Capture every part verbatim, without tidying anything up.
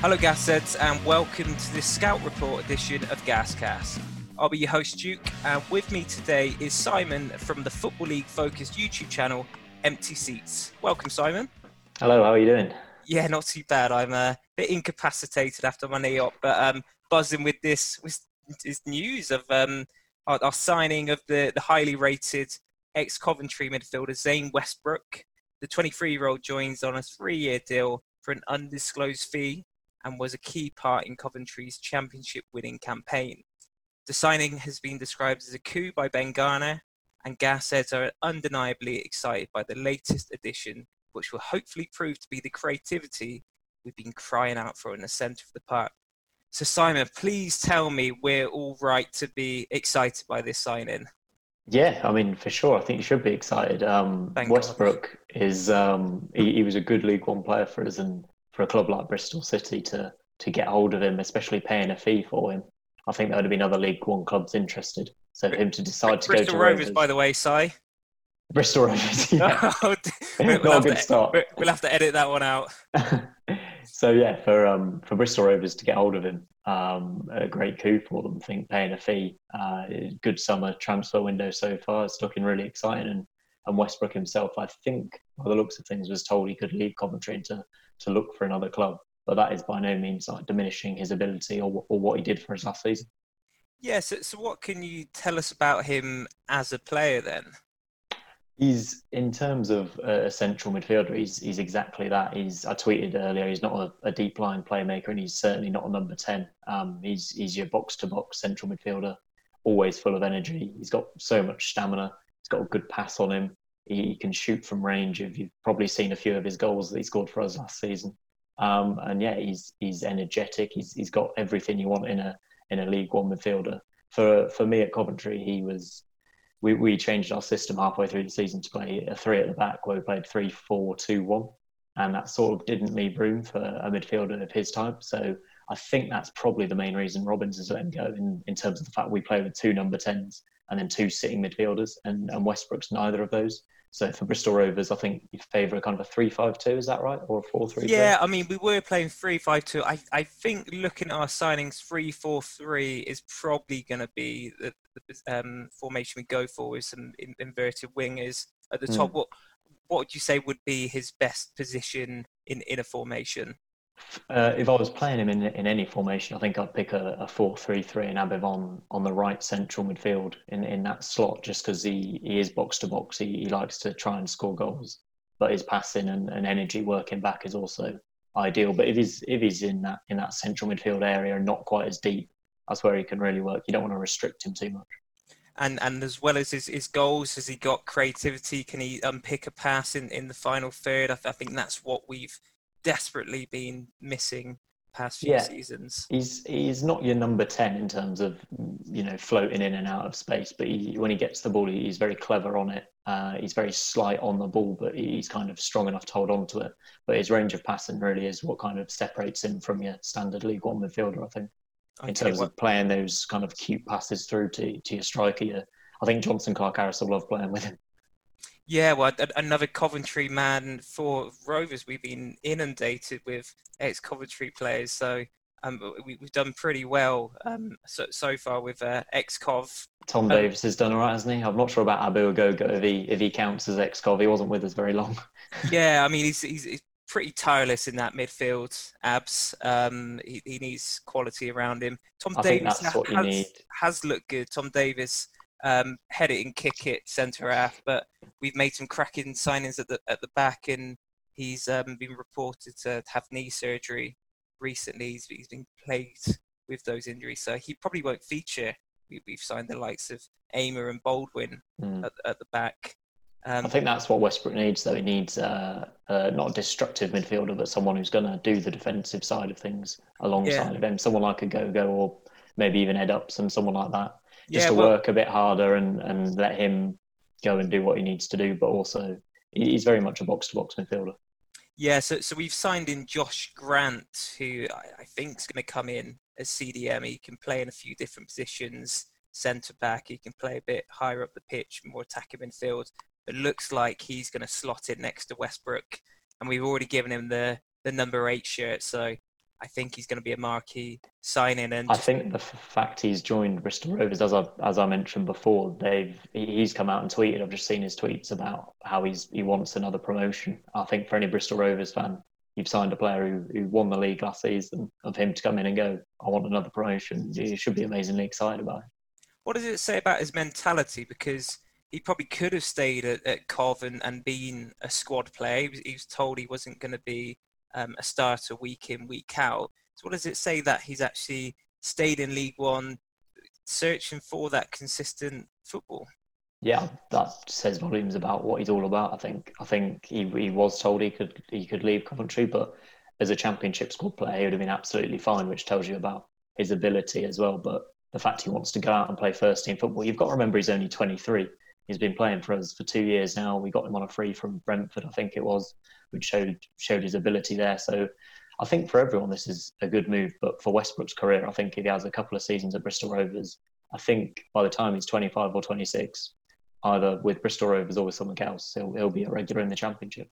Hello Gasheads and welcome to this Scout Report edition of Gascast. I'll be your host Duke, and with me today is Simon from the Football League focused YouTube channel Empty Seats. Welcome Simon. Hello, how are you doing? Yeah, not too bad. I'm a bit incapacitated after my knee op, but um, buzzing with this, with this news of um, our, our signing of the, the highly rated ex-Coventry midfielder Zane Westbrook. The twenty-three-year-old joins on a three-year deal for an undisclosed fee and was a key part in Coventry's championship-winning campaign. The signing has been described as a coup by Ben Garner, and Gasheads are undeniably excited by the latest addition, which will hopefully prove to be the creativity we've been crying out for in the centre of the park. So Simon, please tell me we're all right to be excited by this signing. Yeah, I mean, for sure. I think you should be excited. Um, Westbrook God. is, um, he, he was a good League One player for us, and for a club like Bristol City to to get hold of him, especially paying a fee for him, I think there would have been other League One clubs interested. So for him to decide to Bristol go to Rovers, Rovers, by the way, Si. Bristol Rovers, yeah. Oh, we'll Not a good to, start. We'll have to edit that one out. So yeah, for um, for Bristol Rovers to get hold of him, um, a great coup for them. I think paying a fee, uh, good summer transfer window so far. It's looking really exciting, and and Westbrook himself, I think, by the looks of things, was told he could leave Coventry to to look for another club. But that is by no means like diminishing his ability or or what he did for us last season. Yeah. So, so what can you tell us about him as a player then? He's, in terms of uh, a central midfielder, he's he's exactly that. He's I tweeted earlier, he's not a, a deep-line playmaker, and he's certainly not a number ten. Um, he's, he's your box-to-box central midfielder, always full of energy. He's got so much stamina. He's got a good pass on him. He, he can shoot from range. You've, you've probably seen a few of his goals that he scored for us last season. Um, and yeah, he's he's energetic. He's He's got everything you want in a in a League One midfielder. For, for me at Coventry, he was... We we changed our system halfway through the season to play a three at the back, where we played three, four, two, one, and that sort of didn't leave room for a midfielder of his type. So I think that's probably the main reason Robbins has let him go, in, in terms of the fact we play with two number tens and then two sitting midfielders, and, and Westbrook's neither of those. So for Bristol Rovers, I think you favour kind of a three five two, is that right? Or a four three three? Yeah, I mean, we were playing three five two. I, I think looking at our signings, three four three is probably going to be the, the um, formation we go for, with some in, inverted wingers at the mm. top. What what would you say would be his best position in, in a formation? Uh, if I was playing him in in any formation, I think I'd pick a, a four three three and have him on, on the right central midfield in, in that slot, just because he, he is box-to-box. He, he likes to try and score goals, but his passing and, and energy working back is also ideal. But if he's if he's in that in that central midfield area and not quite as deep, that's where he can really work. You don't want to restrict him too much. And and as well as his, his goals, has he got creativity? Can he unpick um, a pass in, in the final third? I, I think that's what we've... desperately been missing past few yeah. seasons. He's he's not your number ten in terms of, you know, floating in and out of space, but he, when he gets the ball, he's very clever on it. Uh, he's very slight on the ball, but he's kind of strong enough to hold on to it. But his range of passing really is what kind of separates him from your standard League One midfielder, I think, okay, in terms well, of playing those kind of cute passes through to, to your striker. Your, I think Johnson Carcaris will love playing with him. Yeah, well, another Coventry man for Rovers. We've been inundated with ex-Coventry players, so um, we, we've done pretty well um, so, so far with uh, ex-Cov. Tom Davis has done all right, hasn't he? I'm not sure about Abu Ogogo if he if he counts as ex-Cov. He wasn't with us very long. Yeah, I mean, he's he's, he's pretty tireless in that midfield. Abs, um, he, he needs quality around him. Tom I Davis has, has, has looked good. Tom Davis. Um, head it and kick it, centre half. But we've made some cracking signings at the at the back, and he's um, been reported to have knee surgery recently. He's, he's been plagued with those injuries, so he probably won't feature. We, we've signed the likes of Aimer and Baldwin mm. at, at the back. Um, I think that's what Westbrook needs, though. He needs uh, uh, not a destructive midfielder, but someone who's going to do the defensive side of things alongside yeah. of him. Someone like a go-go, or maybe even head ups, and someone like that. Just yeah, to well, work a bit harder and, and let him go and do what he needs to do. But also, he's very much a box-to-box midfielder. Yeah, so so we've signed in Josh Grant, who I, I think is going to come in as C D M. He can play in a few different positions, centre-back. He can play a bit higher up the pitch, more attacking midfield. But looks like he's going to slot in next to Westbrook. And we've already given him the, the number eight shirt. So I think he's going to be a marquee signing. And I think the fact he's joined Bristol Rovers, as I as I mentioned before, they've he's come out and tweeted. I've just seen his tweets about how he's he wants another promotion. I think for any Bristol Rovers fan, you've signed a player who, who won the league last season. Of him to come in and go, I want another promotion. You should be amazingly excited about it. What does it say about his mentality? Because he probably could have stayed at, at Cov and, and been a squad player. He was, he was told he wasn't going to be um, a starter week in, week out. So what does it say that he's actually stayed in League One, searching for that consistent football? Yeah, that says volumes about what he's all about, I think. I think he, he was told he could he could leave Coventry, but as a Championship squad player, he would have been absolutely fine, which tells you about his ability as well. But the fact he wants to go out and play first-team football, you've got to remember he's only twenty-three. He's been playing for us for two years now. We got him on a free from Brentford, I think it was, which showed showed his ability there. So I think for everyone, this is a good move. But for Westbrook's career, I think if he has a couple of seasons at Bristol Rovers, I think by the time he's twenty-five or twenty-six, either with Bristol Rovers or with something else, he'll, he'll be a regular in the Championship.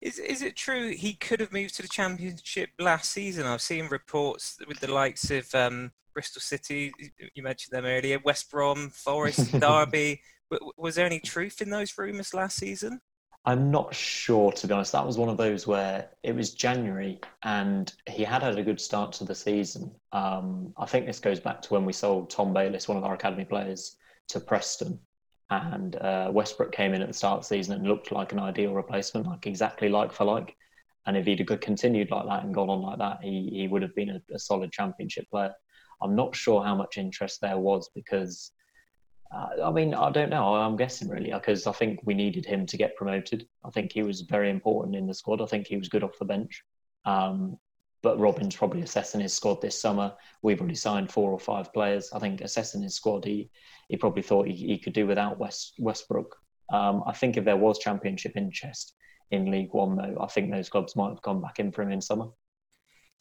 Is is it true he could have moved to the Championship last season? I've seen reports with the likes of um, Bristol City, you mentioned them earlier, West Brom, Forest, Derby. Was there any truth in those rumours last season? I'm not sure, to be honest. That was one of those where it was January and he had had a good start to the season. Um, I think this goes back to when we sold Tom Bayliss, one of our academy players, to Preston. And uh, Westbrook came in at the start of the season and looked like an ideal replacement, like exactly like for like. And if he'd have continued like that and gone on like that, he, he would have been a, a solid Championship player. I'm not sure how much interest there was because... Uh, I mean, I don't know. I'm guessing, really, because I think we needed him to get promoted. I think he was very important in the squad. I think he was good off the bench. Um, but Robin's probably assessing his squad this summer. We've already signed four or five players. I think assessing his squad, he, he probably thought he, he could do without West, Westbrook. Um, I think if there was Championship interest in League One, though, I think those clubs might have gone back in for him in summer.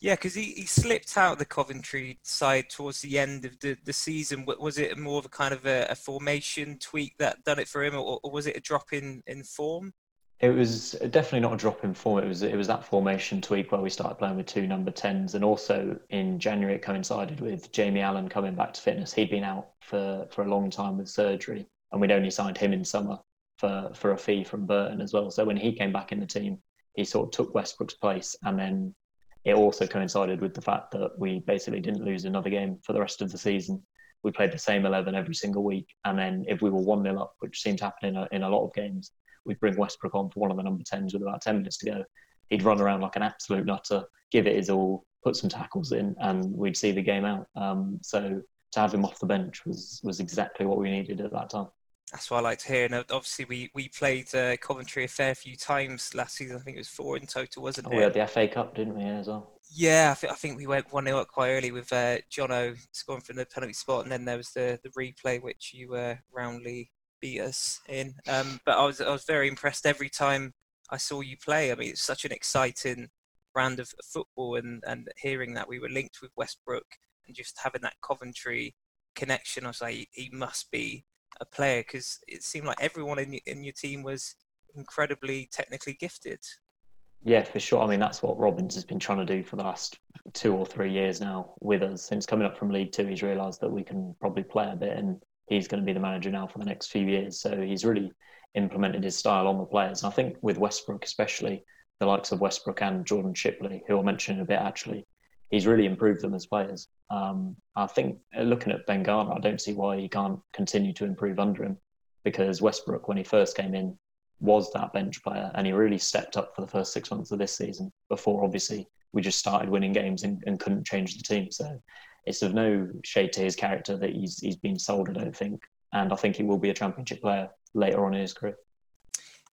Yeah, because he, he slipped out the Coventry side towards the end of the, the season. Was it more of a kind of a, a formation tweak that done it for him, or, or was it a drop in, in form? It was definitely not a drop in form. It was it was that formation tweak where we started playing with two number tens, and also in January it coincided with Jamie Allen coming back to fitness. He'd been out for, for a long time with surgery, and we'd only signed him in summer for, for a fee from Burton as well. So when he came back in the team, he sort of took Westbrook's place, and then it also coincided with the fact that we basically didn't lose another game for the rest of the season. We played the same eleven every single week. And then if we were one nil up, which seemed to happen in a, in a lot of games, we'd bring Westbrook on for one of the number tens with about ten minutes to go. He'd run around like an absolute nutter, give it his all, put some tackles in, and we'd see the game out. Um, so to have him off the bench was, was exactly what we needed at that time. That's what I like to hear. And obviously, we, we played uh, Coventry a fair few times last season. I think it was four in total, wasn't oh, it? We had the F A Cup, didn't we, as well? Yeah, I, th- I think we went one nil up quite early with uh, Jono scoring from the penalty spot. And then there was the, the replay, which you uh, roundly beat us in. Um, but I was I was very impressed every time I saw you play. I mean, it's such an exciting brand of football. And, and hearing that we were linked with Westbrook and just having that Coventry connection, I was like, he must be a player, because it seemed like everyone in in your team was incredibly technically gifted. Yeah, for sure. I mean, that's what Robbins has been trying to do for the last two or three years now with us. Since coming up from League Two, he's realised that we can probably play a bit, and he's going to be the manager now for the next few years. So he's really implemented his style on the players. And I think with Westbrook especially, the likes of Westbrook and Jordan Chipley, who I'll mention in a bit actually, he's really improved them as players. Um, I think looking at Ben Garner, I don't see why he can't continue to improve under him, because Westbrook, when he first came in, was that bench player, and he really stepped up for the first six months of this season before, obviously, we just started winning games and, and couldn't change the team. So it's of no shade to his character that he's he's been sold, I don't think. And I think he will be a Championship player later on in his career.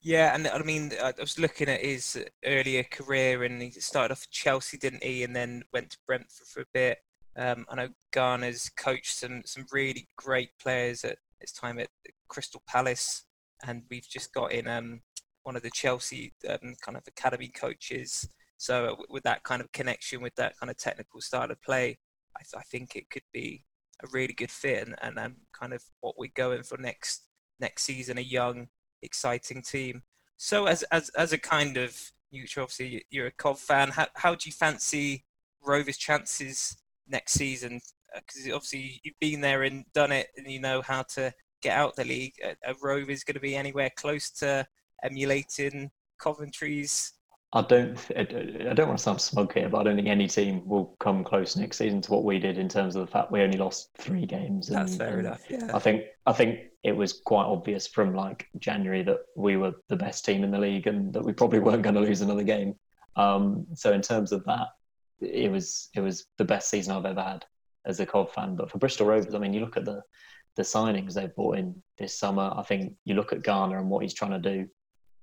Yeah, and I mean, I was looking at his earlier career, and he started off at Chelsea, didn't he? And then went to Brentford for a bit. Um, I know Garner's coached some, some really great players at his time at Crystal Palace, and we've just got in um, one of the Chelsea um, kind of academy coaches. So with that kind of connection, with that kind of technical style of play, I, th- I think it could be a really good fit, and, and um, kind of what we're going for next next season, a young, exciting team. So as as as a kind of neutral, obviously you're a Cov fan, how, how do you fancy Rovers' chances next season? Because obviously you've been there and done it, and you know how to get out the league. Are Rovers going to be anywhere close to emulating Coventry's? I don't. I don't want to sound smug here, but I don't think any team will come close next season to what we did in terms of the fact we only lost three games. That's and, fair and enough. Yeah. I think. I think it was quite obvious from like January that we were the best team in the league and that we probably weren't going to lose another game. Um, so in terms of that, it was it was the best season I've ever had as a Cov fan. But for Bristol Rovers, I mean, you look at the the signings they've brought in this summer. I think you look at Garner and what he's trying to do.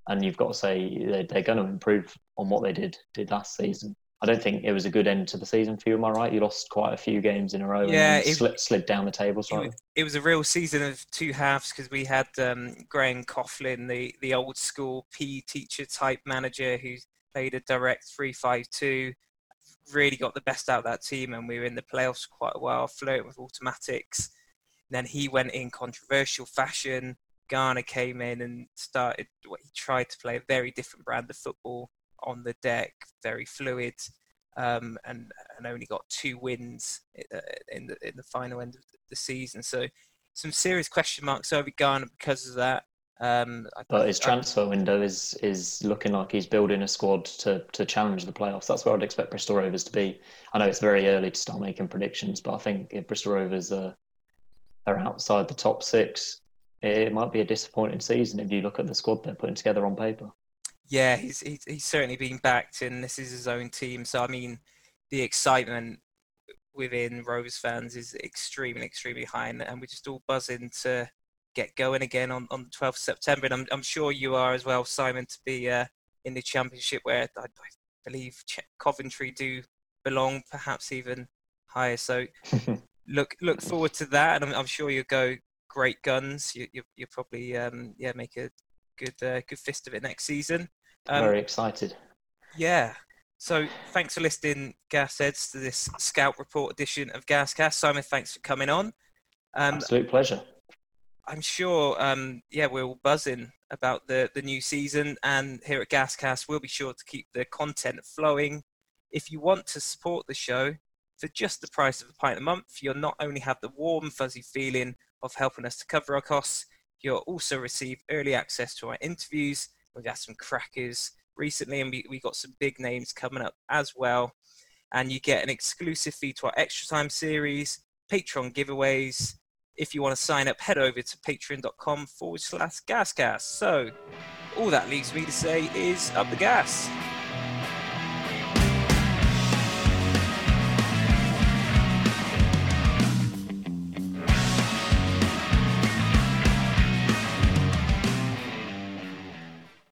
And you've got to say they're going to improve on what they did did last season. I don't think it was a good end to the season for you, am I right? You lost quite a few games in a row yeah, and it, slid, slid down the table. Sorry. It was a real season of two halves because we had um, Graham Coughlin, the, the old school P E teacher type manager who played a direct three five two, really got the best out of that team, and we were in the playoffs quite a while, flirting with automatics. And then he went in controversial fashion. Garner came in and started what he tried to play, a very different brand of football on the deck, very fluid, um, and and only got two wins in the in the final end of the season. So some serious question marks over Garner because of that. Um, but his transfer window is is looking like he's building a squad to to challenge the playoffs. That's where I'd expect Bristol Rovers to be. I know it's very early to start making predictions, but I think if Bristol Rovers are, are outside the top six, it might be a disappointing season if you look at the squad they're putting together on paper. Yeah, he's he's, he's certainly been backed, and this is his own team. So I mean, the excitement within Rovers fans is extremely, extremely high, and, and we're just all buzzing to get going again on, on the twelfth of September. And I'm I'm sure you are as well, Simon, to be uh, in the Championship, where I, I believe Coventry do belong, perhaps even higher. So look look forward to that, and I'm, I'm sure you'll go. Great guns! You, you, you'll probably um, yeah make a good uh, good fist of it next season. Um, Very excited. Yeah. So thanks for listening, Gasheads, to this Scout Report edition of Gascast. Simon, thanks for coming on. Um, Absolute pleasure. I'm sure. Um, yeah, we're all buzzing about the the new season, and here at Gascast, we'll be sure to keep the content flowing. If you want to support the show for just the price of a pint a month, you'll not only have the warm, fuzzy feeling of helping us to cover our costs, you'll also receive early access to our interviews. We've had some crackers recently, and we, we got some big names coming up as well. And you get an exclusive feed to our Extra Time series, Patreon giveaways. If you want to sign up, head over to patreon dot com forward slash gascast. So all that leaves me to say is up the gas.